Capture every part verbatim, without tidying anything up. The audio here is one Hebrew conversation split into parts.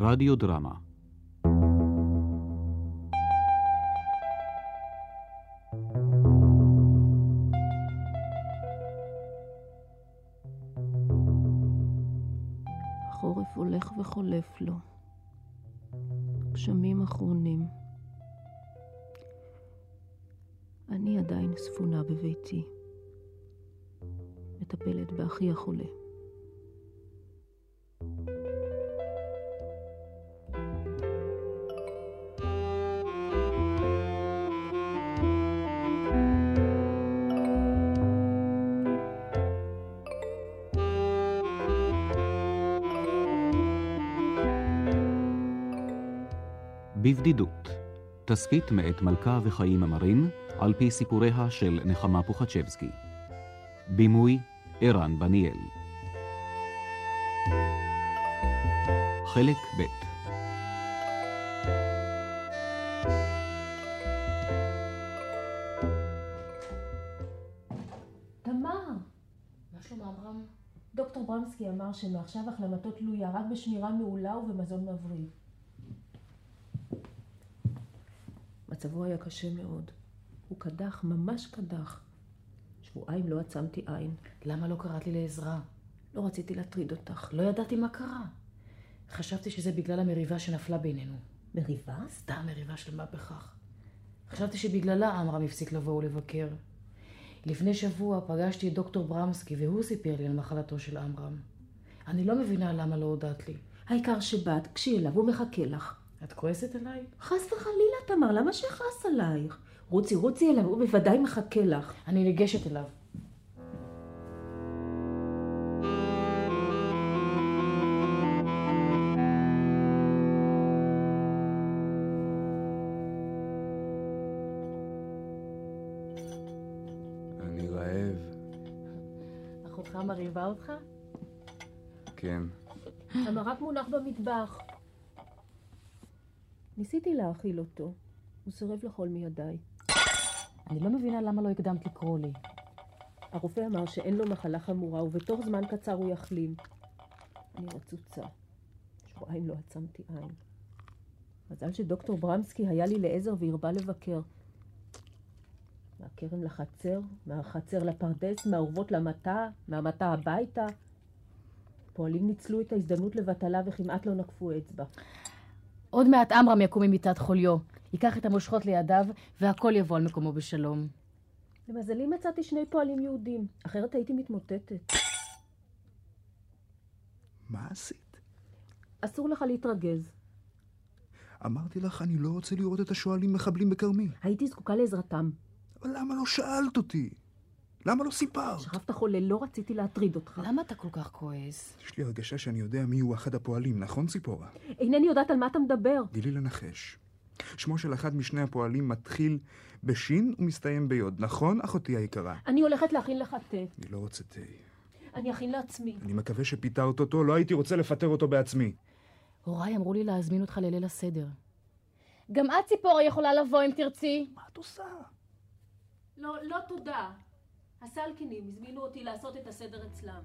רדיו-דרמה. החורף הולך וחולף לו. גשמים אחרונים. אני עדיין ספונה בביתי. מטפלת באחי החולה. בבדידות, תסכית מאת מלכה וחיים אמרין על פי סיפוריה של נחמה פוחצ'בסקי. בימוי ערן בניאל. חלק ב'. תמר! מה שלום אברהם? דוקטור ברנסקי אמר שמעכשיו החלמתו תלויה רק בשמירה מעולה ובמזון מבריא. מצבו היה קשה מאוד. הוא קדח, ממש קדח. שבועיים לא עצמתי עין. למה לא קראת לי לעזרה? לא רציתי להטריד אותך. לא ידעתי מה קרה. חשבתי שזה בגלל המריבה שנפלה בינינו. מריבה? סתם מריבה שלמה בכך. חשבתי שבגללה אמרה מפסיק לבוא ולבקר. לפני שבוע פגשתי את דוקטור ברמסקי והוא סיפר לי על מחלתו של אמרם. אני לא מבינה למה לא הודעת לי. העיקר שבאת, קשי אליו, הוא מחכה לך. את כועסת עליי? חס וחלילה, תמר, למה שחס עלייך? רוצי, רוצי אליו, הוא בוודאי מחכה לך. אני ניגשת אליו. אני רעב. אחותך מריבה אותך? כן. המרק מונח במטבח. ניסיתי להאכיל אותו. הוא סירב לאכול מידיי. אני לא מבינה למה לא הקדמת לקרוא לי. הרופא אמר שאין לו מחלה חמורה, ובתוך זמן קצר הוא יחלים. אני רצוצה. שבועיים לא עצמתי עין. מזל שדוקטור ברמסקי היה לי לעזר והרבה לבקר. מהקרן לחצר, מהחצר לפרדס, מהאורבות למטה, מהמטה הביתה. פועלים ניצלו את ההזדמנות לבטלה וכמעט לא נקפו אצבע. עוד מעט אמרם יקום ממיטת חוליו, ייקח את המושכות לידיו והכל יבוא על מקומו בשלום. למזלי מצאתי שני פועלים יהודים, אחרת הייתי מתמוטטת. מה עשית? אסור לך להתרגז. אמרתי לך, אני לא רוצה לראות את השואלים מחבלים בקרמי. הייתי זקוקה לעזרתם. אבל למה לא שאלת אותי? למה לא סיפרת? שכבת חולה, לא רציתי להטריד אותך. למה אתה כל כך כועס? יש לי הרגשה שאני יודע מי הוא אחד הפועלים, נכון ציפורה? אינני יודעת על מה אתה מדבר. גילי לנחש. שמו של אחד משני הפועלים מתחיל בשין ומסתיים ביוד, נכון אחותי היקרה? אני הולכת להכין לך תה. אני לא רוצה תה. אני אכין לעצמי. אני מקווה שפיתרת אותו, לא הייתי רוצה לפטר אותו בעצמי. הוריי אמרו לי להזמין אותך לליל הסדר. גם את ציפורה יכולה לבוא אם תרצי. מה את עושה? לא, לא תודה. הסלקינים הזמינו אותי לעשות את הסדר אצלם.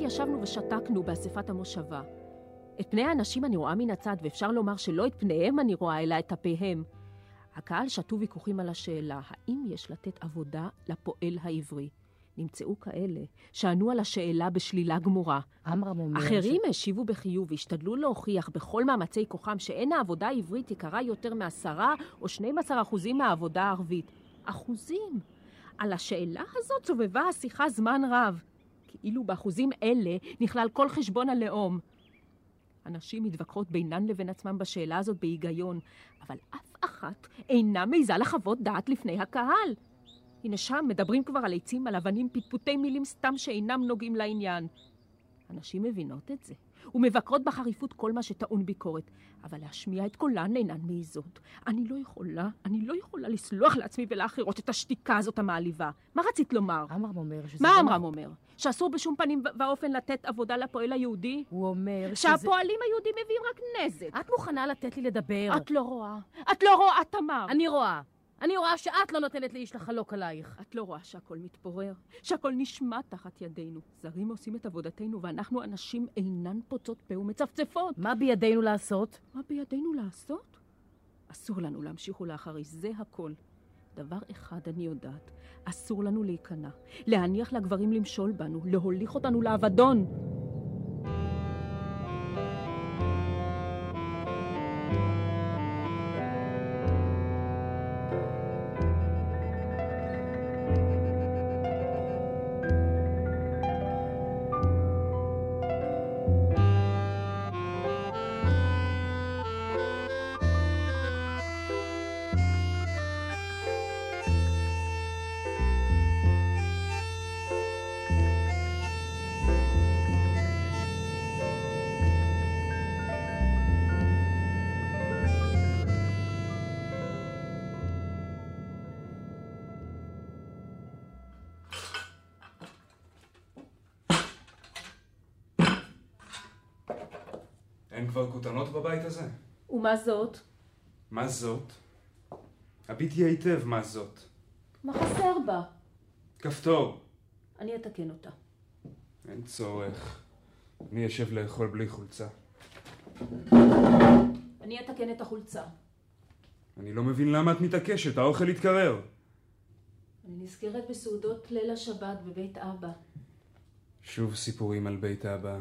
ישבנו ושתקנו באספת המושבה. את פני האנשים אני רואה מן הצד, ואפשר לומר שלא את פניהם אני רואה, אלא את הפיהם. הקהל שתו ויכוחים על השאלה, האם יש לתת עבודה לפועל העברי? נמצאו כאלה שענו על השאלה בשלילה גמורה. אחרים השיבו בחיוב והשתדלו להוכיח בכל מאמצי כוחם שאין העבודה העברית יקרה יותר מעשרה או שנים עשר אחוזים מהעבודה הערבית. אחוזים! על השאלה הזאת סובבה השיחה זמן רב. אילו באחוזים אלה נכלל כל חשבון הלאום. אנשים מתווכחות בינן לבין עצמם בשאלה הזאת בהיגיון, אבל אף אחת אינה מעיזה לחוות דעת לפני הקהל. הנה שם מדברים כבר על עצים, על אבנים, פטפוטי מילים סתם שאינם נוגעים לעניין. הנשים מבינות את זה, ומבקרות בחריפות כל מה שטעון ביקורת, אבל להשמיע את קולן אינן מעיזות. אני לא יכולה, אני לא יכולה לסלוח לעצמי ולאחרות את השתיקה הזאת המעליבה. מה רצית לומר? עמרם אומר שזה... מה עמרם אומר? שאסור בשום פנים ואופן לתת עבודה לפועל היהודי? הוא אומר שזה... שהפועלים היהודים מביאים רק נזק. את מוכנה לתת לי לדבר? את לא רואה. את לא רואה, תמר. אני רואה. אני רואה שאת לא נותנת לאיש לחלוק עלייך. את לא רואה שהכל מתפורר, שהכל נשמע תחת ידינו. זרים עושים את עבודתנו, ואנחנו אנשים אינן פוצות פה ומצפצפות. מה בידינו לעשות? מה בידינו לעשות? אסור לנו להמשיך ולאחרי זה הכל. דבר אחד אני יודעת, אסור לנו להיכנע, להניח לגברים למשול בנו, להוליך אותנו לאבדון. כבר כותנות בבית הזה. ומה זאת? מה זאת? הביטי היטב מה זאת. מה חסר בה? כפתור. אני אתקן אותה. אין צורך. אני יושב לאכול בלי חולצה. אני אתקן את החולצה. אני לא מבין למה את מתעקשת. האוכל יתקרר. אני נזכרת בסעודות ליל השבת בבית אבא. שוב סיפורים על בית אבא.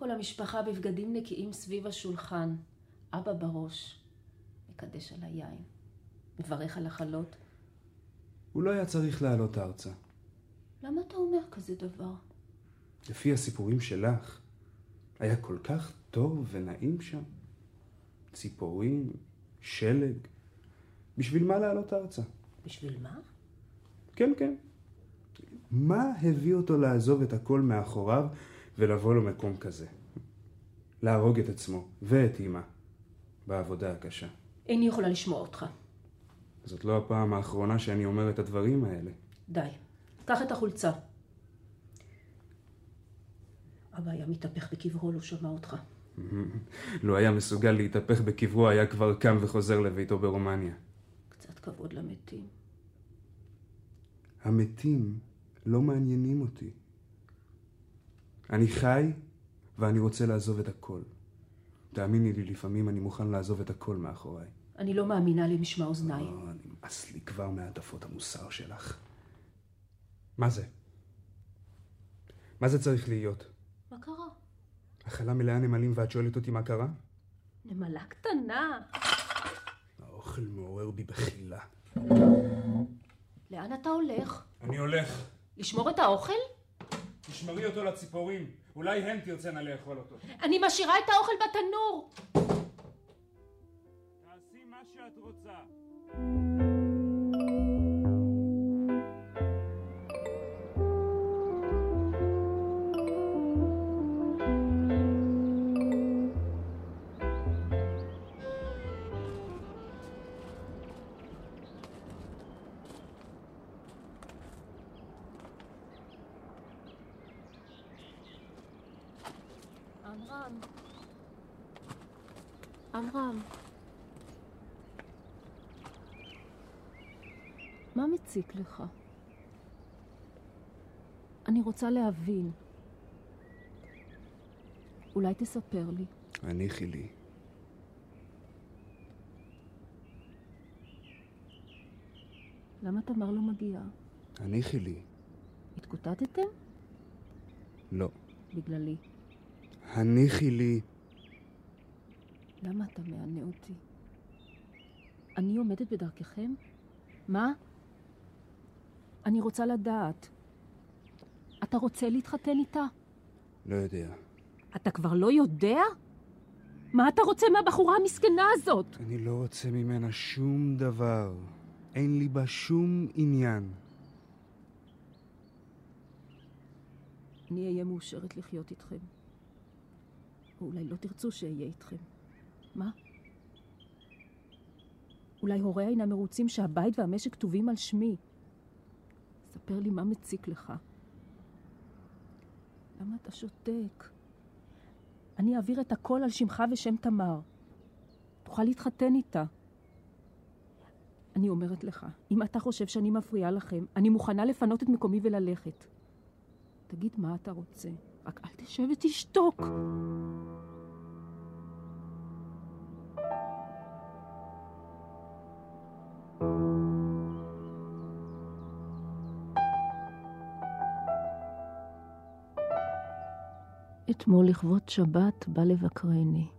כל המשפחה בבגדים נקיים סביב השולחן, אבא בראש, מקדש על היין, מברך על החלות. הוא לא היה צריך לעלות ארצה. למה אתה אומר כזה דבר? לפי הסיפורים שלך, היה כל כך טוב ונעים שם. ציפורים, שלג. בשביל מה לעלות ארצה? בשביל מה? כן, כן. מה הביא אותו לעזוב את הכל מאחוריו? ולבוא לו מקום כזה. להרוג את עצמו ואת אמא בעבודה הקשה. איני יכולה לשמוע אותך. זאת לא הפעם האחרונה שאני אומר את הדברים האלה. די, קח את החולצה. אבא היה מתהפך בקברו, לא שמע אותך. לא היה מסוגל להתהפך בקברו, היה כבר קם וחוזר לביתו ברומניה. קצת כבוד למתים. המתים לא מעניינים אותי. אני חי, ואני רוצה לעזוב את הכל. תאמיני לי, לפעמים אני מוכן לעזוב את הכל מאחוריי. אני לא מאמינה למשמע אוזניי. לא, נמאס לי כבר מהעדפות המוסר שלך. מה זה? מה זה צריך להיות? מה קרה? אכלה מלאה נמלים, ואת שואלת אותי מה קרה? נמלה קטנה. האוכל מעורר בי בחילה. לאן אתה הולך? אני הולך. לשמור את האוכל? תשמרי אותו לציפורים, אולי הן תרצנה לאכול אותו. אני משאירה את האוכל בתנור. תעשי מה שאת רוצה. עמרם, מה מציק לך? אני רוצה להבין. אולי תספר לי. הניחי לי. למה תמר לא מגיעה? הניחי לי. התקוטטתם? לא. בגללי. הניחי לי. למה אתה מענה אותי? אני עומדת בדרככם? מה? אני רוצה לדעת. אתה רוצה להתחתן איתה? לא יודע. אתה כבר לא יודע? מה אתה רוצה מהבחורה המסכנה הזאת? אני לא רוצה ממנה שום דבר. אין לי בה שום עניין. אני אהיה מאושרת לחיות איתכם. או אולי לא תרצו שאהיה איתכם. מה? אולי הוריה אינם מרוצים שהבית והמשק כתובים על שמי. ספר לי מה מציק לך. למה אתה שותק? אני אעביר את הכל על שמך ושם תמר. תוכל להתחתן איתה. אני אומרת לך, אם אתה חושב שאני מפריעה לכם, אני מוכנה לפנות את מקומי וללכת. תגיד מה אתה רוצה, רק אל תשב ותשתוק. אתמול לכבוד שבת בא לבקרני.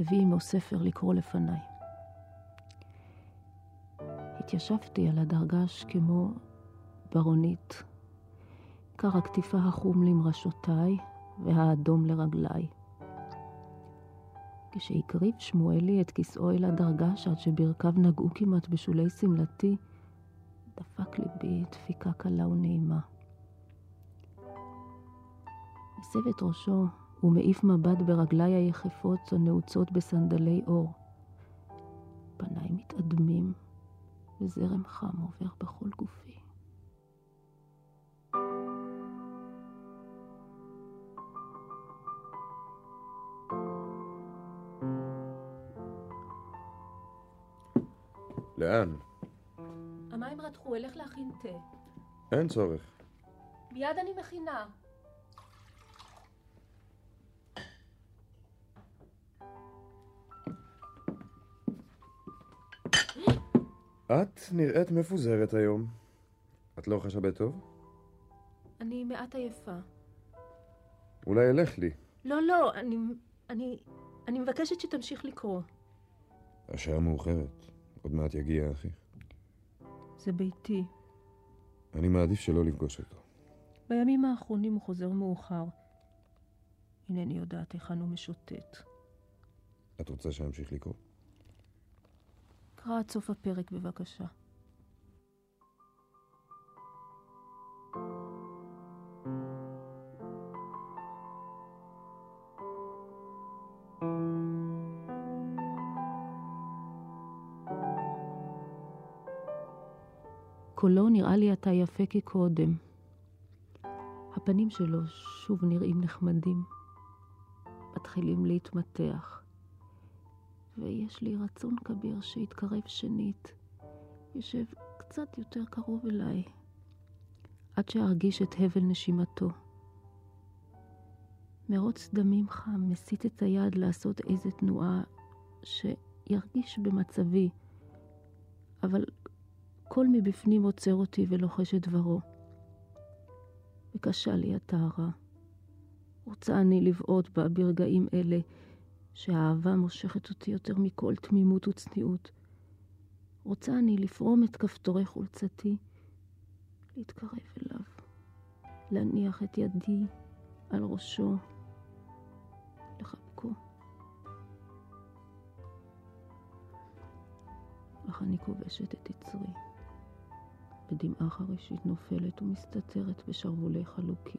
הביא עמו ספר לקרוא לפניי. התיישבתי על הדרגש כמו ברונית. קר הקטיפה החום למרשותיי והאדום לרגליי. כשהקריב שמואלי את כיסאו אל הדרגש עד שברכיו נגעו כמעט בשולי סמלתי, דפק ליבי דפיקה קלה ונעימה. מסב את ראשו ומעיף מבט ברגליי היחפות הנעוצות בסנדלי אור. פניי מתאדמים וזרם חם עובר בכל גופי. לאן? המים רתחו, אלך להכין תה. אין צורך. מיד אני מכינה. את נראית מפוזרת היום. את לא חשבת טוב? אני מעט עייפה. אולי אלך לי. לא, לא, אני, אני, אני מבקשת שתמשיך לקרוא. השעה מאוחרת. עוד מעט יגיע, אחי. זה ביתי. אני מעדיף שלא לפגוש אותו. בימים האחרונים הוא חוזר מאוחר. אינני יודעת היכן הוא משוטט. את רוצה שאמשיך לקרוא? קרא עד סוף הפרק בבקשה. קולו נראה לי אתה יפה כקודם. הפנים שלו שוב נראים נחמדים. מתחילים להתמתח. ויש לי רצון כביר שיתקרב שנית. יושב קצת יותר קרוב אליי. עד שארגיש את הבל נשימתו. מרוץ דמים חם מסיט את היד לעשות איזו תנועה שירגיש במצבי. אבל כל מבפנים עוצר אותי ולוחש את דברו. וקשה לי התארה. רוצה אני לבעוט בה ברגעים אלה, שהאהבה מושכת אותי יותר מכל תמימות וצניעות. רוצה אני לפרום את כפתורי חולצתי, להתקרב אליו, להניח את ידי על ראשו, לחבקו. אך אני כובשת את יצרי. בדמעה חרישית נופלת ומסתתרת בשרוולי חלוקי.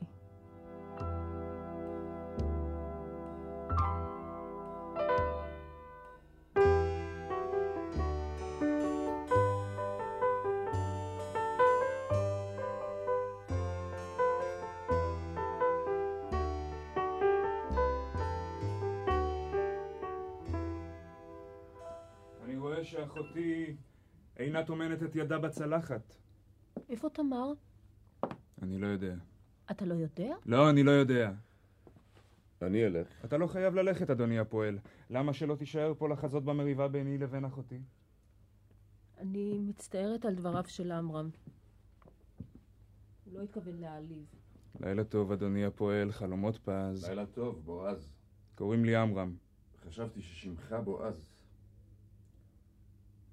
אני רואה שאחותי אינה תומנת את ידה בצלחת. איפה תמר? אני לא יודע. אתה לא יודע? לא, אני לא יודע. אני אלך. אתה לא חייב ללכת, אדוני הפועל. למה שלא תישאר פה לחזות במריבה ביני לבין אחותי? אני מצטערת על דבריו של אמרם. הוא לא התכוון להעליב. לילה טוב, אדוני הפועל. חלומות פז. לילה טוב, בועז. קוראים לי אמרם. חשבתי ששמך בועז.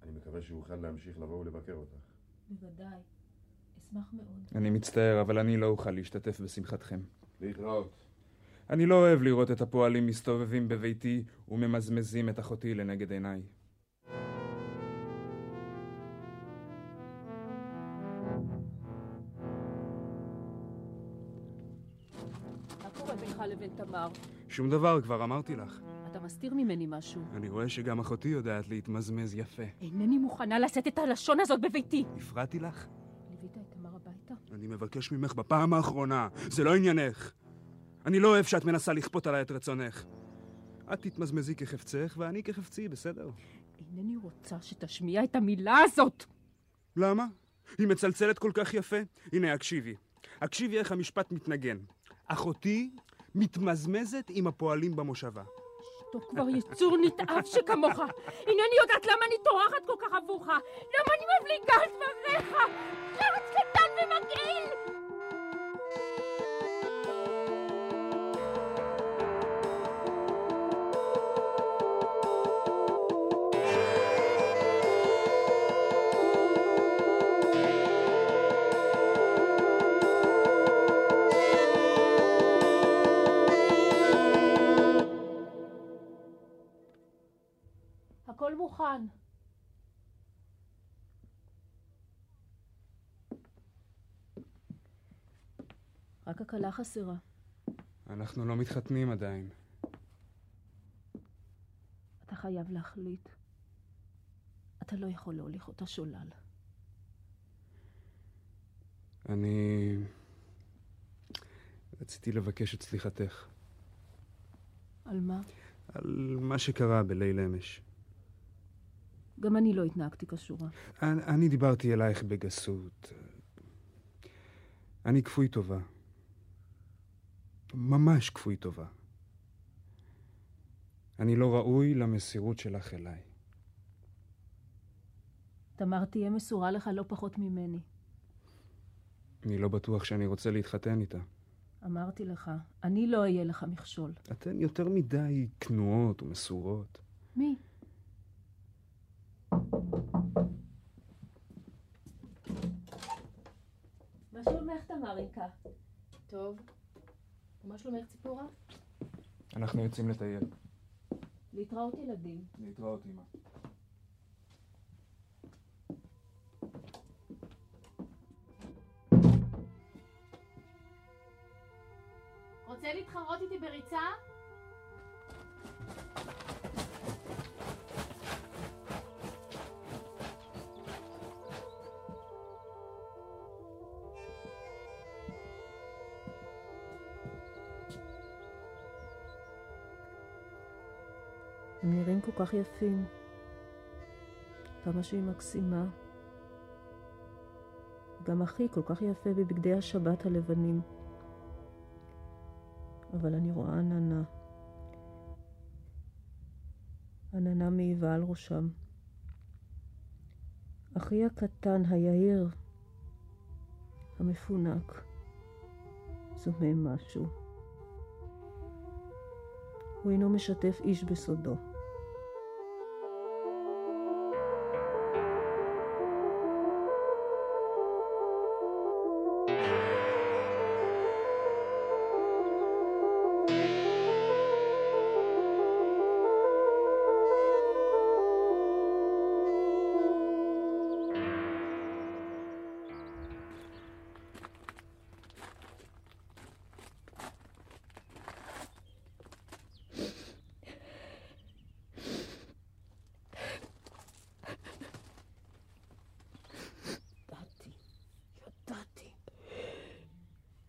אני מקווה שאוכל להמשיך לבוא ולבקר אותך. בוודאי. אשמח מאוד. אני מצטער, אבל אני לא אוכל להשתתף בשמחתכם. להתראות. אני לא אוהב לראות את הפועלים מסתובבים בביתי וממזמזים את אחותי לנגד עיניי. בינך לבין תמר? שום דבר, כבר אמרתי לך. אתה מסתיר ממני משהו. אני רואה שגם אחותי יודעת להתמזמז יפה. אינני מוכנה לשאת את הלשון הזאת בביתי. הפרעתי לך? ליווית את תמר הביתה? אני מבקש ממך בפעם האחרונה. זה לא עניינך. אני לא אוהב שאת מנסה לכפות עליי את רצונך. את תתמזמזי כחפצך ואני כחפצי, בסדר? אינני רוצה שתשמיע את המילה הזאת. למה? היא מצלצלת כל כך יפה. הנה, אקשיבי. אקשיבי איך המשפט מתנגן. אחותי מתמזמזת עם הפועלים במושבה. שתוק כבר, יצור נתעב שכמוך. אינני יודעת למה אני טורחת כל כך עבורך. למה אני מבליגה על דבריך? חרץ קטן ומגעיל! הכל מוכן. רק הקלה חסרה. אנחנו לא מתחתנים עדיין. אתה חייב להחליט. אתה לא יכול להוליך אותה שולל. אני רציתי לבקש את סליחתך. על מה? על מה שקרה בליל אמש. גם אני לא התנהגתי כשורה. אני, אני דיברתי אלייך בגסות. אני כפוי טובה. ממש כפוי טובה. אני לא ראוי למסירות שלך אליי. תמר תהיה מסורה לך לא פחות ממני. אני לא בטוח שאני רוצה להתחתן איתה. אמרתי לך, אני לא אהיה לך מכשול. אתן יותר מדי כנועות ומסורות. מי? מה שלומך תמריקה? טוב. ומה שלומך ציפורה? אנחנו יוצאים לטייל. להתראות ילדים. להתראות אמא. רוצה להתחרות איתי בריצה? הם נראים כל כך יפים. כמה שהיא מקסימה. גם אחי כל כך יפה בבגדי השבת הלבנים. אבל אני רואה עננה. עננה מעיבה על ראשם. אחי הקטן, היהיר, המפונק, זוהה משהו. הוא אינו משתף איש בסודו.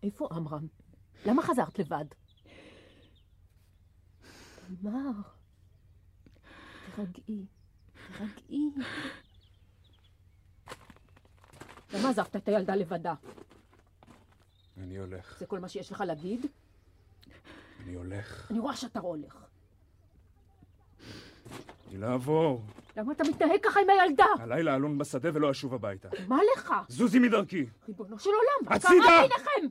איפה אמרם? למה חזרת לבד? תמר, תרגעי, תרגעי. למה עזבת את הילדה לבדה? אני הולך. זה כל מה שיש לך להגיד? אני הולך. אני רואה שאתה הולך. אני לא אעבור. למה אתה מתנהג ככה עם הילדה? הלילה אלון בשדה ולא אשוב הביתה. מה לך? זוזי מדרכי. ריבונו של עולם, הצידה! קראתי לכם!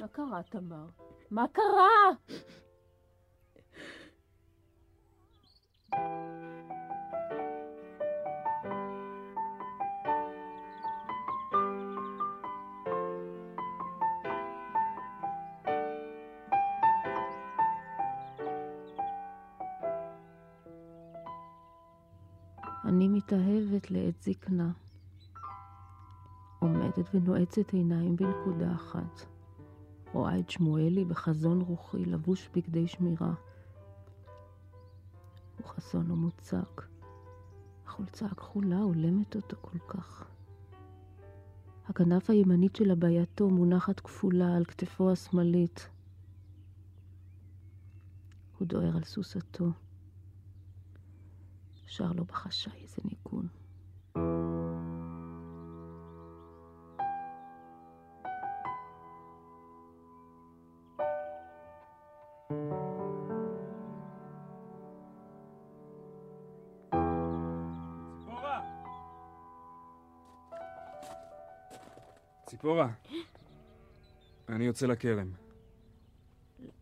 מה קרה, תמר? מה קרה? אני מתאהבת לעת זקנה, או עומדת ונועצת עיניים בנקודה אחת. רואה את שמואלי בחזון רוחי לבוש בגדי שמירה. הוא חזון ומוצק. החולצה הכחולה הולמת אותו כל כך. הכנף הימנית של הבעייתו מונחת כפולה על כתפו השמאלית. הוא דוהר על סוסתו. שר לו בחשאי איזה ניגון. ציפורה! ציפורה! אני יוצא לכרם.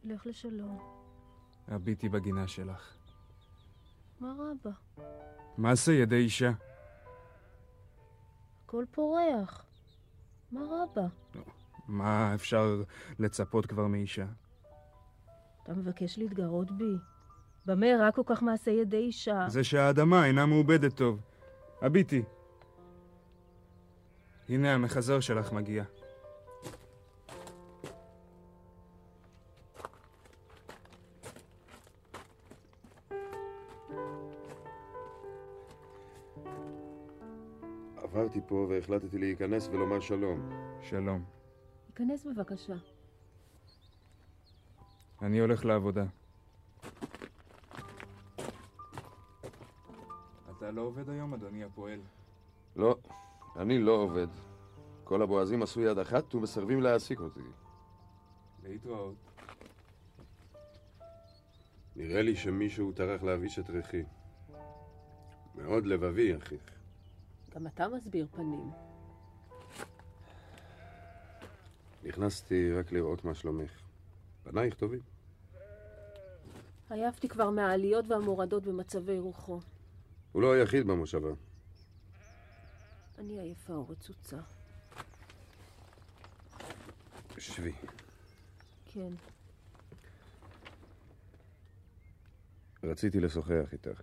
לך לשלום. הביתי בגינה שלך. מה רבה? מעשה ידי אישה. הכל פורח. מה רבה? לא. מה אפשר לצפות כבר מאישה? אתה מבקש להתגרות בי. במה רק כל כך מעשה ידי אישה? זה שהאדמה אינה מעובדת טוב. הביתי. הנה המחזר שלך מגיע. עברתי פה והחלטתי להיכנס ולומר שלום. שלום. היכנס בבקשה. אני הולך לעבודה. אתה לא עובד היום, אדוני הפועל? לא, אני לא עובד. כל הבועזים עשו יד אחת ומסרבים להעסיק אותי. להתראות. נראה לי שמישהו טרח להביש את ריחי. מאוד לבבי, אחיך. גם אתה מסביר פנים. נכנסתי רק לראות מה שלומך. פנייך טובים. עייפתי כבר מהעליות והמורדות במצבי רוחו. הוא לא היחיד במושבה. אני עייפה ורצוצה. שבי. כן. רציתי לשוחח איתך.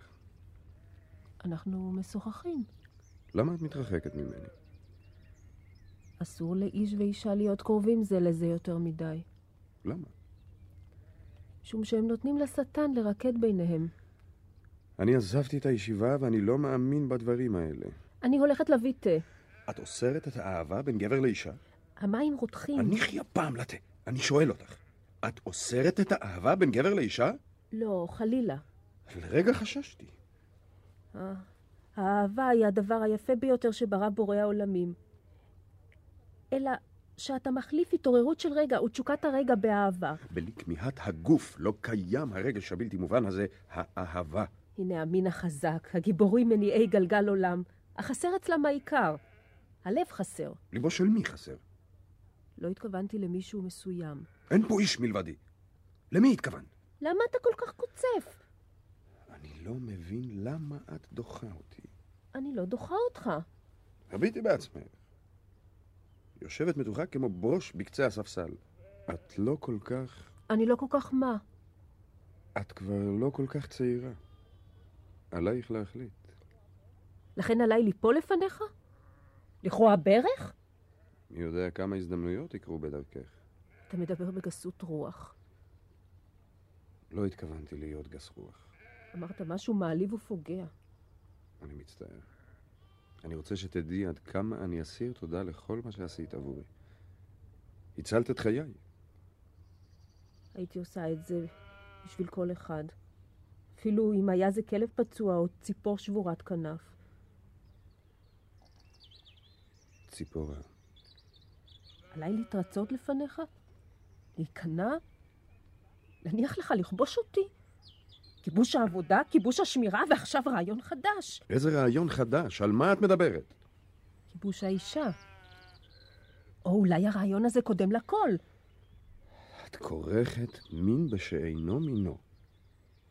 אנחנו משוחחים. למה את מתרחקת ממני? אסור לאיש ואישה להיות קרובים זה לזה יותר מדי. למה? שום שהם נותנים לשטן לרקד ביניהם. אני עזבתי את הישיבה ואני לא מאמין בדברים האלה. אני הולכת להביא תה. את אוסרת את האהבה בין גבר לאישה? המים רותחים. אני חיה פעם לתה. אני שואל אותך. את אוסרת את האהבה בין גבר לאישה? לא, חלילה. לרגע חששתי. אה... האהבה היא הדבר היפה ביותר שברא בורא העולמים. אלא שאתה מחליף התעוררות של רגע ותשוקת הרגע באהבה. בלי כמיהת הגוף לא קיים הרגש הבלתי מובן הזה, האהבה. הנה המין החזק, הגיבורים מניעי גלגל עולם. החסר אצלם העיקר. הלב חסר. ליבו של מי חסר? לא התכוונתי למישהו מסוים. אין פה איש מלבדי. למי התכוון? למה אתה כל כך קוצף? אני לא מבין למה את דוחה אותי. אני לא דוחה אותך. הביתי בעצמך. יושבת מתוחה כמו ברוש בקצה הספסל. את לא כל כך... אני לא כל כך מה? את כבר לא כל כך צעירה. עלייך להחליט. לכן עליי ליפול לפניך? לכרוע ברך? מי יודע כמה הזדמנויות יקרו בדרכך. אתה מדבר בגסות רוח. לא התכוונתי להיות גס רוח. אמרת משהו מעליב ופוגע. אני מצטער. אני רוצה שתדעי עד כמה אני אסיר תודה לכל מה שעשית עבורי. הצלת את חיי. הייתי עושה את זה בשביל כל אחד. אפילו אם היה זה כלב פצוע או ציפור שבורת כנף. ציפורה. עליי להתרצות לפניך? להיכנע? להניח לך לכבוש אותי? כיבוש העבודה, כיבוש השמירה, ועכשיו רעיון חדש. איזה רעיון חדש? על מה את מדברת? כיבוש האישה. או אולי הרעיון הזה קודם לכל. את כורכת מין בשאינו מינו.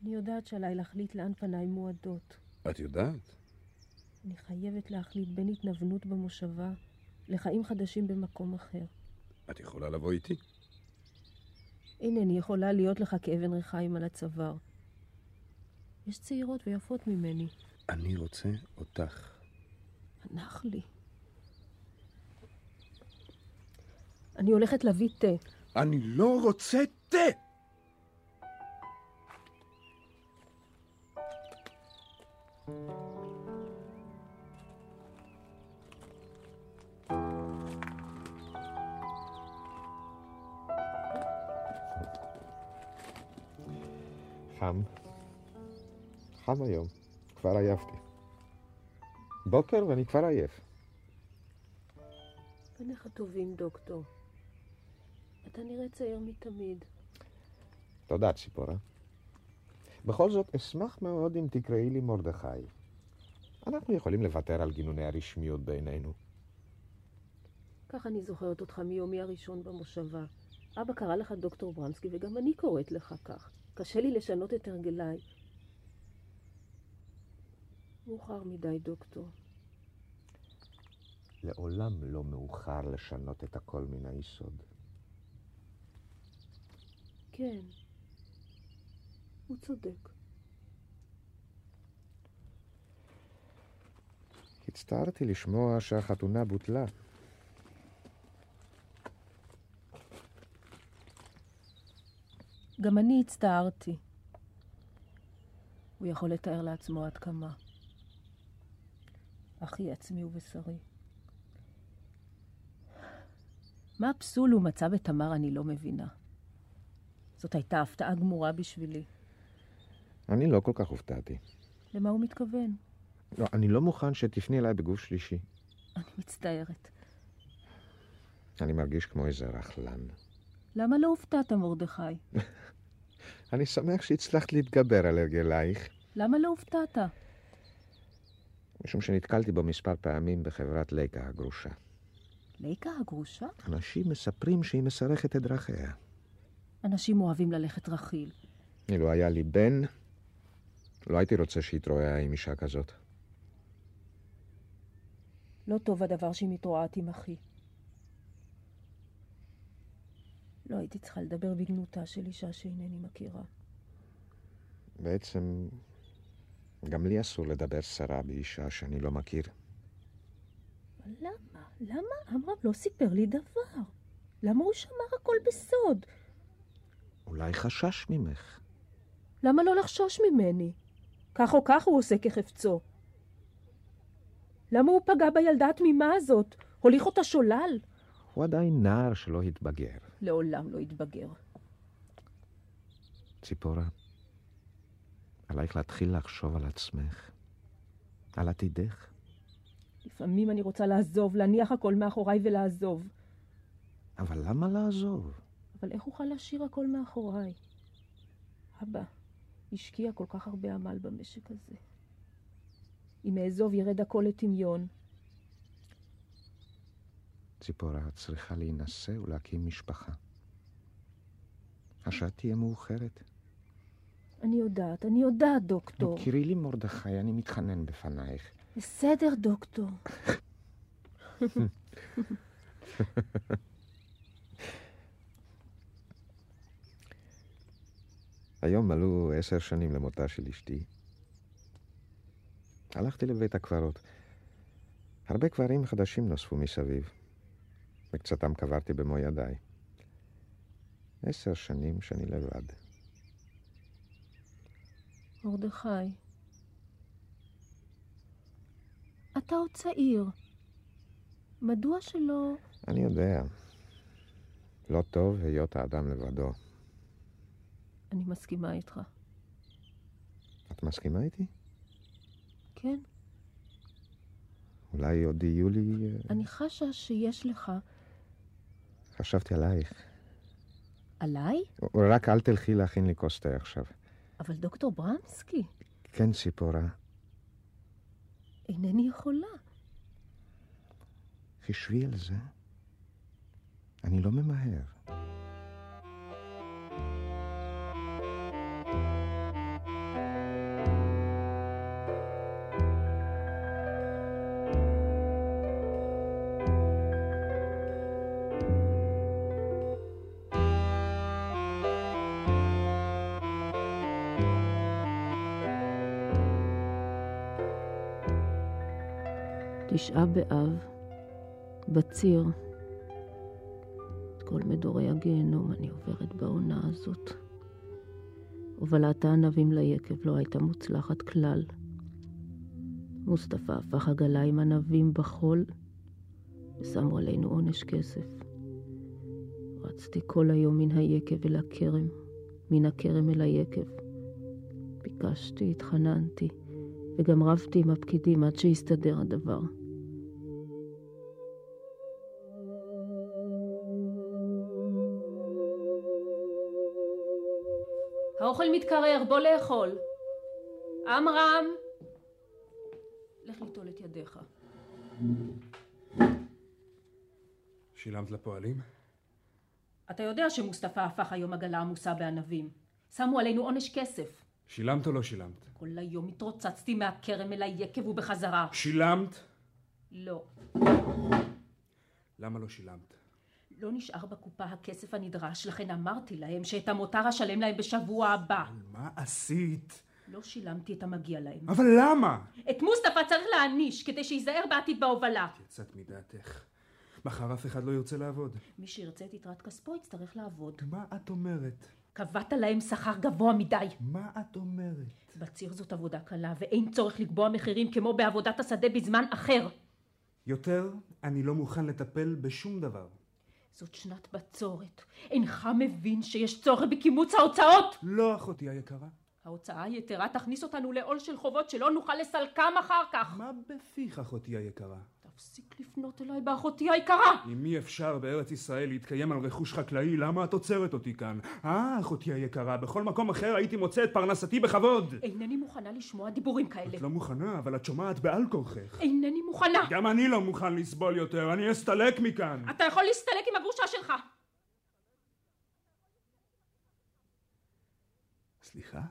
אני יודעת שעליי להחליט לאן פניי מועדות. את יודעת? אני חייבת להחליט בין התנוונות במושבה לחיים חדשים במקום אחר. את יכולה לבוא איתי? הנה, אני יכולה להיות לך כאבן ריחיים על הצוואר. יש צעירות ויפות ממני. אני רוצה אותך. הנח לי. אני הולכת להביא תה. אני לא רוצה תה! חם. חם היום. כבר עייפתי. בוקר ואני כבר עייף. פניך טובים, דוקטור. אתה נראה צעיר מתמיד. תודה, ציפורה. בכל זאת, אשמח מאוד אם תקראי לי מרדכי. אנחנו יכולים לוותר על גינוני הרשמיות בינינו. כך אני זוכרת אותך מיומי הראשון במושבה. אבא קרא לך דוקטור ברמסקי, וגם אני קוראת לך כך. קשה לי לשנות את הרגליי. מאוחר מדי, דוקטור. לעולם לא מאוחר לשנות את הכל מן היסוד. כן, הוא צודק. הצטערתי לשמוע שהחתונה בוטלה. גם אני הצטערתי. הוא יכול לתאר לעצמו עד כמה. אחי עצמי ובשרי. מה הפסול הוא מצא בתמר אני לא מבינה. זאת הייתה הפתעה גמורה בשבילי. אני לא כל כך הופתעתי. למה הוא מתכוון? לא, אני לא מוכן שתפני אליי בגוף שלישי. אני מצטערת. אני מרגיש כמו איזה רחלן. למה לא הופתעת, מרדכי? אני שמח שהצלחת להתגבר על הרגלייך. למה לא הופתעת? משום שנתקלתי בו מספר פעמים בחברת ליקה הגרושה. ליקה הגרושה? אנשים מספרים שהיא מסרכת את דרכיה. אנשים אוהבים ללכת רכיל. אילו היה לי בן, לא הייתי רוצה שיתרועע עם אישה כזאת. לא טוב הדבר שהיא מתרועעת עם אחי. לא הייתי צריכה לדבר בגנותה של אישה שאינני מכירה. בעצם, גם לי אסור לדבר שרה באישה שאני לא מכיר. למה? למה? אמרם לא סיפר לי דבר. למה הוא שמר הכל בסוד? אולי חשש ממך. למה לא לחשוש ממני? כך או כך הוא עושה כחפצו. למה הוא פגע בילדה התמימה הזאת? הוליך אותה שולל? הוא עדיין נער שלא התבגר. לעולם לא התבגר. ציפורה, עלייך להתחיל לחשוב על עצמך, על עתידך. לפעמים אני רוצה לעזוב, להניח הכל מאחוריי ולעזוב. אבל למה לעזוב? אבל איך אוכל להשאיר הכל מאחוריי? אבא השקיע כל כך הרבה עמל במשק הזה. אם אעזוב ירד הכל לטמיון. ציפורה, את צריכה להינשא ולהקים משפחה. השעה תהיה מאוחרת. אני יודעת, אני יודעת, דוקטור. מכירי לי מרדכי, אני מתחנן בפנייך. בסדר, דוקטור. היום מלאו עשר שנים למותה של אשתי. הלכתי לבית הקברות. הרבה קברים חדשים נוספו מסביב. מקצתם קברתי במו ידיי. עשר שנים שאני לבד. מרדכי, אתה עוד צעיר. מדוע שלא... אני יודע. לא טוב להיות האדם לבדו. אני מסכימה איתך. את מסכימה איתי? כן. אולי עוד יהיו לי... אני חשה שיש לך... חשבתי עלייך. עליי? רק אל תלכי להכין לי כוס תה עכשיו. אבל דוקטור ברמסקי... כן, ציפורה. אינני יכולה. חשבי על זה. אני לא ממהר. תשעה באב, בציר, כל מדורי הגיהנום אני עוברת בעונה הזאת. הובלת הענבים ליקב לא הייתה מוצלחת כלל. מוסטפא הפך עגלה עם ענבים בחול, ושמו עלינו עונש כסף. רצתי כל היום מן היקב אל הכרם, מן הכרם אל היקב. ביקשתי, התחננתי, וגם רבתי עם הפקידים עד שהסתדר הדבר. האוכל מתקרר, בוא לאכול. אמרם, לך ליטול את ידיך. שילמת לפועלים? אתה יודע שמוסטפא הפך היום עגלה עמוסה בענבים. שמו עלינו עונש כסף. שילמת או לא שילמת? כל היום התרוצצתי מהכרם אל היקב ובחזרה. שילמת? לא. למה לא שילמת? לא נשאר בקופה הכסף הנדרש, לכן אמרתי להם שאת המותר אשלם להם בשבוע הבא. מה עשית? לא שילמתי את המגיע להם. אבל למה? את מוסטפא צריך להעניש כדי שיזהר בעתיד בהובלה. יצאת מדעתך. מחר אף אחד לא ירצה לעבוד. מי שירצה את יתרת כספו יצטרך לעבוד. מה את אומרת? קבעת להם שכר גבוה מדי. מה את אומרת? בציר זאת עבודה קלה ואין צורך לקבוע מחירים כמו בעבודת השדה בזמן אחר. יותר אני לא מוכן לטפל בשום דבר. זאת שנת בצורת. אינך מבין שיש צורך בקימוץ ההוצאות? לא, אחותי היקרה. ההוצאה היתרה תכניס אותנו לעול של חובות שלא נוכל לסלקם אחר כך. מה בפיך, אחותי היקרה? תפסיק לפנות אליי באחותי היקרה. אם אי אפשר בארץ ישראל להתקיים על רכוש חקלאי, למה את עוצרת אותי כאן? אה, אחותי היקרה, בכל מקום אחר הייתי מוצא את פרנסתי בכבוד. אינני מוכנה לשמוע דיבורים כאלה. את לא מוכנה, אבל את שומעת בעל כורכך. אינני מוכנה. גם אני לא מוכן לסבול יותר, אני אסתלק מכאן. אתה יכול להסתלק עם הגרושה שלך. סליחה?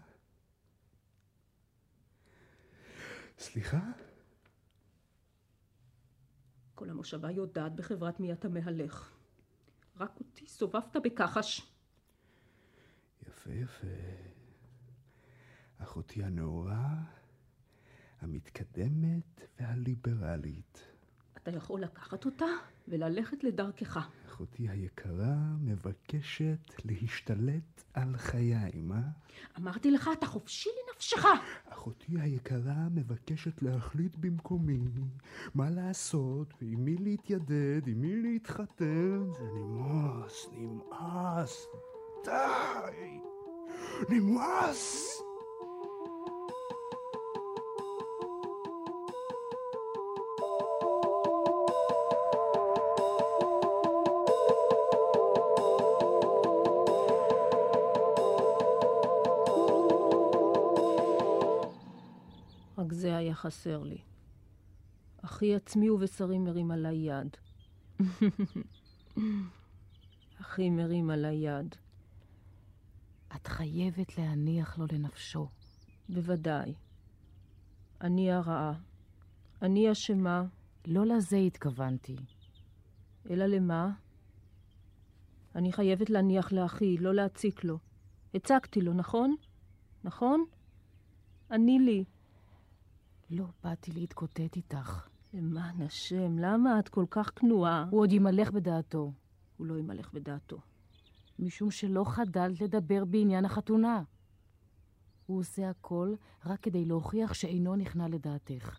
סליחה? כל המושבה יודעת בחברת מי אתה מהלך. רק אותי סובבת בכחש. יפה יפה. אחותי הנאורה, המתקדמת והליברלית. אתה יכול לקחת אותה וללכת לדרכך. אחותי היקרה מבקשת להשתלט על חיי, מה? אמרתי לך, אתה חופשי לנפשך. אחותי היקרה מבקשת להחליט במקומי מה לעשות, עם מי להתיידד, עם מי להתחתן. זה נמאס, נמאס, די, נמאס. זה היה חסר לי. אחי עצמי ובשרי מרים עליי יד. אחי מרים עליי יד. את חייבת להניח לו לנפשו. בוודאי. אני הרעה. אני אשמה. לא לזה התכוונתי. אלא למה? אני חייבת להניח לאחי, לא להציק לו. הצקתי לו, נכון? נכון? אני לי. לא, באתי להתקוטט איתך. למען השם, למה את כל כך כנועה? הוא עוד ימלך בדעתו. הוא לא ימלך בדעתו. משום שלא חדלת לדבר בעניין החתונה. הוא עושה הכל רק כדי להוכיח שאינו נכנע לדעתך.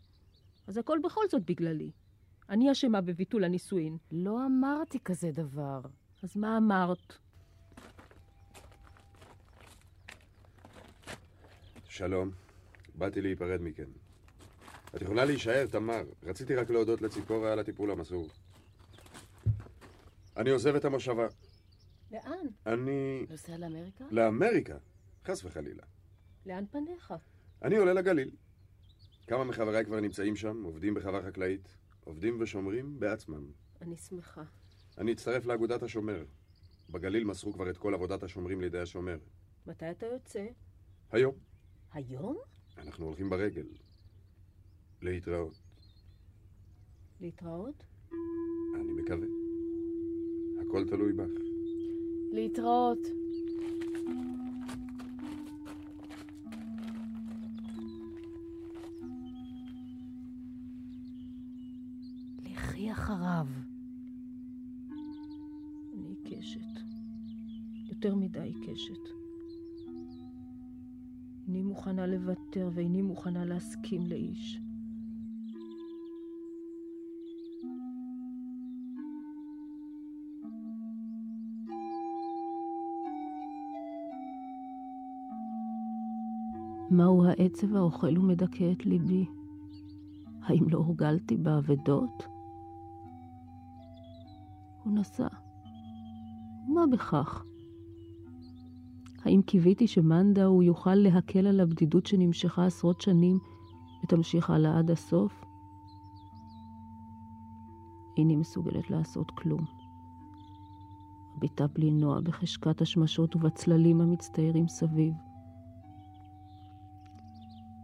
אז הכל בכל זאת בגללי. אני אשמה בביטול הנישואין. לא אמרתי כזה דבר. אז מה אמרת? שלום, באתי להיפרד מכן. את יכולה להישאר, תמר. רציתי רק להודות לציפורה על הטיפול המסור. אני עוזב את המושבה. לאן? אני... נוסע לאמריקה? לאמריקה? חס וחלילה. לאן פניך? אני עולה לגליל. כמה מחבריי כבר נמצאים שם, עובדים בחווה חקלאית, עובדים ושומרים בעצמם. אני שמחה. אני אצטרף לאגודת השומר. בגליל מסרו כבר את כל עבודת השומרים לידי השומר. מתי אתה יוצא? היום. היום? אנחנו הולכים ברגל. להתראות. להתראות? אני מקווה. הכל תלוי בך. להתראות. לכי אחריו. אני עיקשת, יותר מדי עיקשת. איני מוכנה לוותר ואיני מוכנה להסכים לאיש. מהו העצב האוכל ומדכא את ליבי? האם לא הורגלתי באבדות? הוא נסע. מה בכך? האם קיוויתי שמנדה הוא יוכל להקל על הבדידות שנמשכה עשרות שנים ותמשיך הלאה עד הסוף? איני מסוגלת לעשות כלום. הביטה בלי נוע בחשקת השמשות ובצללים המצטיירים סביב.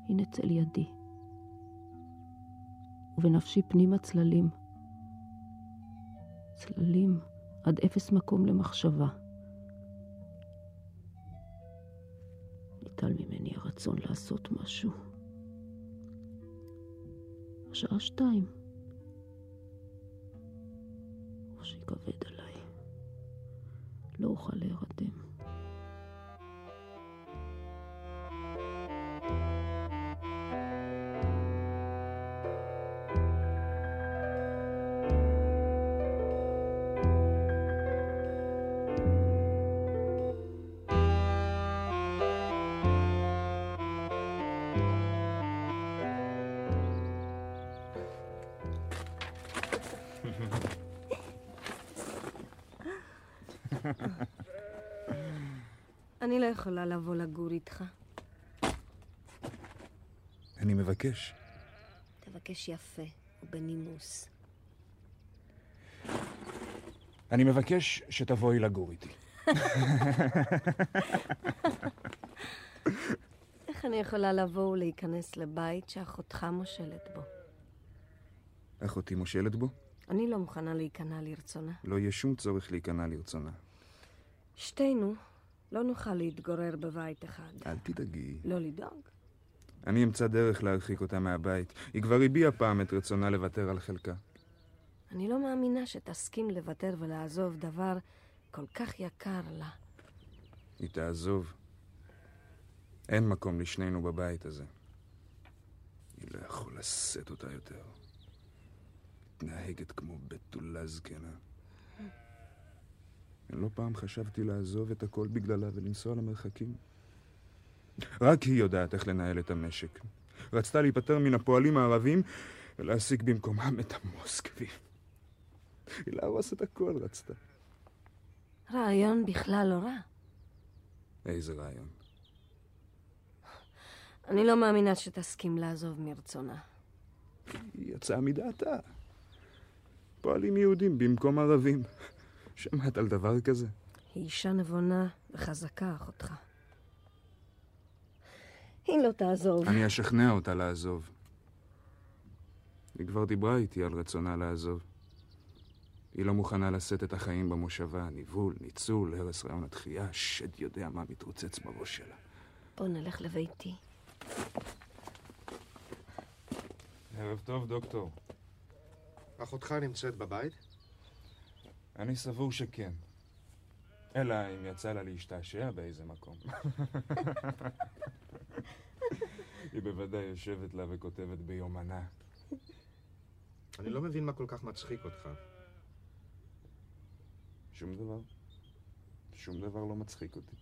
הנה צל ידי, ובנפשי פנים הצללים. צללים עד אפס מקום למחשבה. ניטל ממני הרצון לעשות משהו. השעה שתיים. ראשי כבד עליי. לא אוכל להירדם. אני לא יכולה לבוא לגור איתך. אני מבקש. תבקש יפה ובנימוס. אני מבקש שתבואי לגור איתי. איך אני יכולה לבוא ולהיכנס לבית שאחותך מושלת בו? אחותי מושלת בו? אני לא מוכנה להיכנע לרצונה. לא יהיה שום צורך להיכנע לרצונה. שתינו לא נוכל להתגורר בבית אחד. אל תדאגי. לא לדאוג. אני אמצא דרך להרחיק אותה מהבית. היא כבר הביעה פעם את רצונה לוותר על חלקה. אני לא מאמינה שתסכים לוותר ולעזוב דבר כל כך יקר לה. היא תעזוב. אין מקום לשנינו בבית הזה. היא לא יכול לשאת אותה יותר. מתנהגת כמו בתולה זקנה. לא פעם חשבתי לעזוב את הכל בגללה ולנסוע למרחקים. רק היא יודעת איך לנהל את המשק. רצתה להיפטר מן הפועלים הערבים ולהשיג במקומם את המוסקבים. היא להרוס את הכל רצתה. רעיון בכלל לא רע. איזה רעיון? אני לא מאמינה שתסכים לעזוב מרצונה. היא יצאה מדעתה. פועלים יהודים במקום ערבים. שמעת על דבר כזה? היא אישה נבונה וחזקה, אחותך. היא לא תעזוב. אני אשכנע אותה לעזוב. היא כבר דיברה איתי על רצונה לעזוב. היא לא מוכנה לשאת את החיים במושבה, ניבול, ניצול, הרס רעיון התחייה, שד יודע מה מתרוצץ בראש שלה. בוא נלך לביתי. ערב טוב, דוקטור. אחותך נמצאת בבית? אני סבור שכן. אלא אם יצא לה להשתעשע באיזה מקום. היא בוודאי יושבת לה וכותבת ביומנה. אני לא מבין מה כל כך מצחיק אותך. שום דבר. שום דבר לא מצחיק אותי.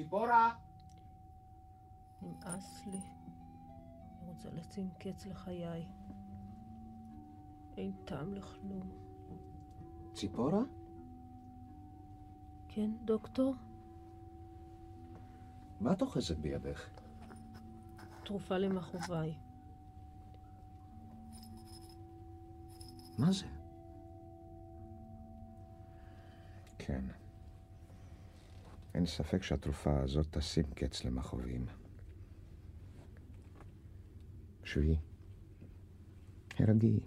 ציפורה! נמאס לי. אני רוצה לשים קץ לחיי. אין טעם לכלום. ציפורה? כן, דוקטור? מה את אוחזת בידך? תרופה למחוביי. מה זה? כן. אין ספק שהתרופה הזאת תשים קץ למכאובים. שבי. הרגיעי.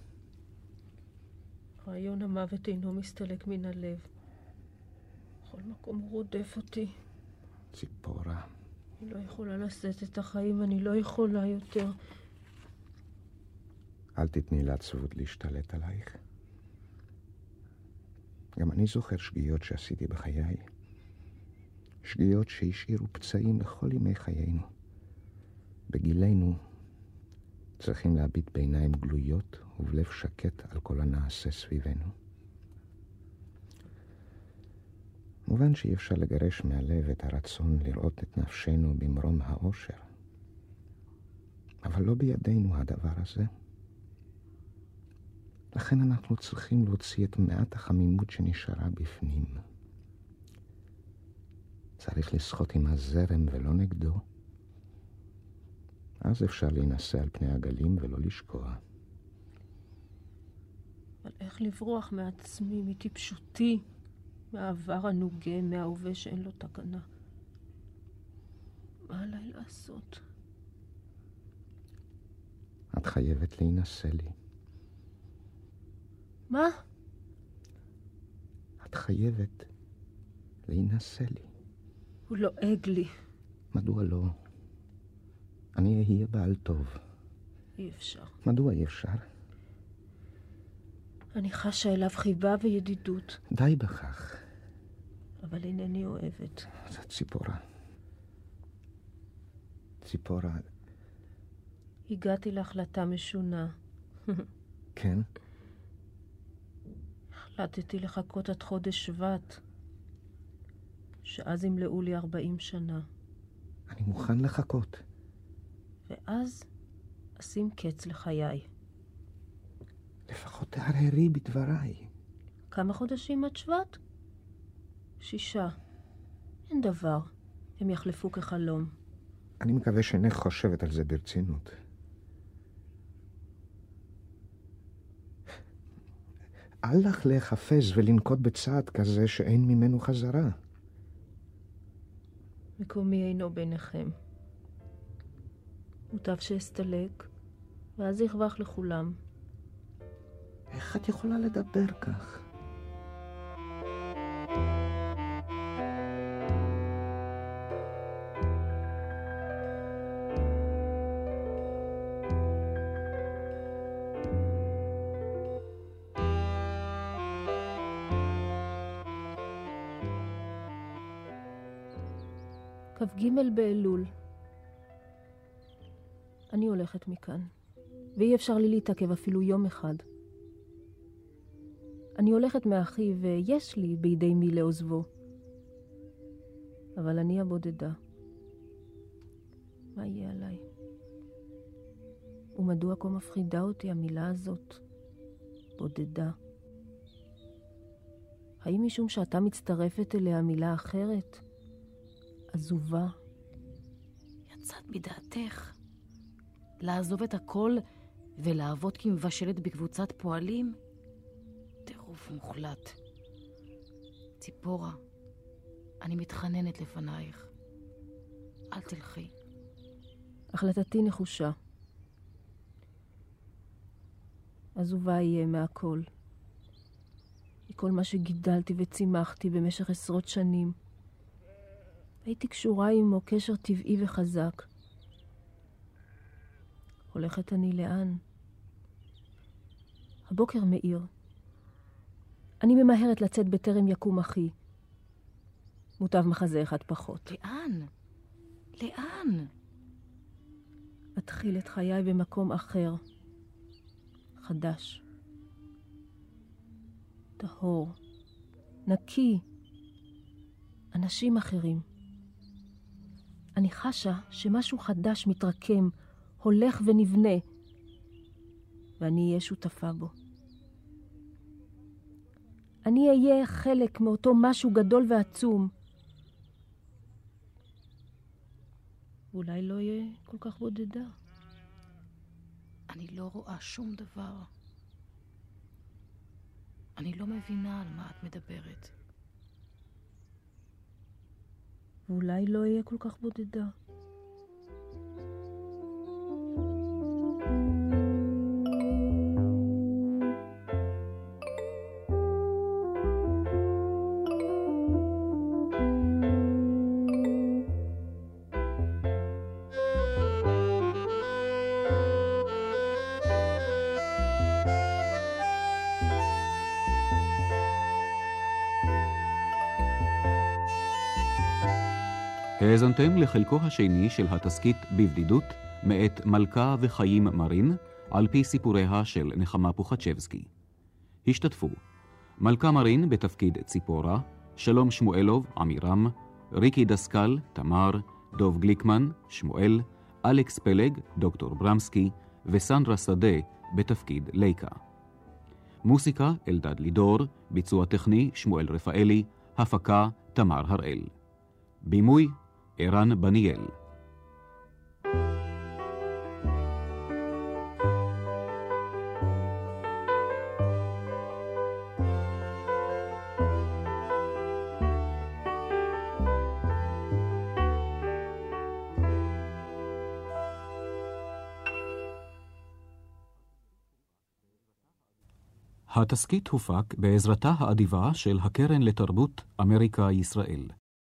רעיון המוות אינו מסתלק מן הלב. בכל מקום הוא רודף אותי. ציפורה. אני לא יכולה לשאת את החיים, אני לא יכולה יותר. אל תתני לעצבות להשתלט עלייך. גם אני זוכר שגיאות שעשיתי בחיי. שגיאות שהשאירו פצעים לכל ימי חיינו. בגילנו צריכים להביט בעיניים גלויות ובלב שקט על כל הנעשה סביבנו. מובן שאי אפשר לגרש מהלב את הרצון לראות את נפשנו במרום האושר. אבל לא בידינו הדבר הזה. לכן אנחנו צריכים להוציא את מעט החמימות שנשארה בפנים. צריך לשחות עם הזרם ולא נגדו. אז אפשר להינסה על פני הגלים ולא לשקוע. אבל איך לברוח מעצמי, מטיפשותי, מהעבר הנוגה, מההווה שאין לו תקנה? מה עליי לעשות? את חייבת להינסה לי. מה? את חייבת להינסה לי. הוא לועג לי. מדוע לא? אני אהיה בעל טוב. אי אפשר. מדוע אי אפשר? אני חשה אליו חיבה וידידות. די בכך. אבל אינני אוהבת. זאת ציפורה. ציפורה. הגעתי להחלטה משונה. כן? החלטתי לחכות עד חודש שבט, שאז ימלאו לי ארבעים שנה. אני מוכן לחכות. ואז אשים קץ לחיי. לפחות תהרהרי בדבריי. כמה חודשים עד שבט? שישה. אין דבר. הם יחלפו כחלום. אני מקווה שאינך חושבת על זה ברצינות. אל לך להיחפז ולנקוט בצעד כזה שאין ממנו חזרה. מקומי אינו ביניכם. מוטב שאסתלק, ואז ירווח לכולם. איך את יכולה לדבר כך? ג' באלול. אני הולכת מכאן, ואי אפשר לי להתעכב אפילו יום אחד. אני הולכת מאחי, ויש לי בידי מי לעוזבו. אבל אני הבודדה. מה יהיה עליי? ומדוע כה מפחידה אותי המילה הזאת? בודדה. האם משום שאתה מצטרפת אליה מילה אחרת? עזובה. יצאת בדעתך לעזוב את הכל ולעבוד כמבשלת בקבוצת פועלים? טירוף מוחלט. ציפורה, אני מתחננת לפנייך. אל תלכי. החלטתי נחושה. עזובה יהיה מהכל. מכל מה שגידלתי וצימחתי במשך עשרות שנים. הייתי קשורה עמו קשר טבעי וחזק. הולכת אני לאן? הבוקר מאיר. אני ממהרת לצאת בטרם יקום אחי. מוטב מחזה אחד פחות. לאן? לאן? אתחיל את חיי במקום אחר. חדש. טהור. נקי. אנשים אחרים. אני חשה שמשהו חדש מתרקם, הולך ונבנה, ואני אהיה שותפה בו. אני אהיה חלק מאותו משהו גדול ועצום. אולי לא יהיה כל כך בודדה. אני לא רואה שום דבר. אני לא מבינה על מה את מדברת. ואולי לא אהיה כל כך בודדה. האזנתם לחלקו השני של התסקית בבדידות מאת מלכה וחיים מרין על פי סיפוריה של נחמה פוחצ'בסקי. השתתפו מלכה מרין בתפקיד ציפורה, שלום שמואלוב עמירם, ריקי דסקל תמר, דוב גליקמן שמואל, אלכס פלג דוקטור ברמסקי וסנדרה שדה בתפקיד ליקה. מוסיקה אלדד לידור, ביצוע טכני שמואל רפאלי, הפקה תמר הראל. בימוי ערן בניאל. התסקית הופק בעזרתה האדיבה של הקרן לתרבות אמריקה ישראל.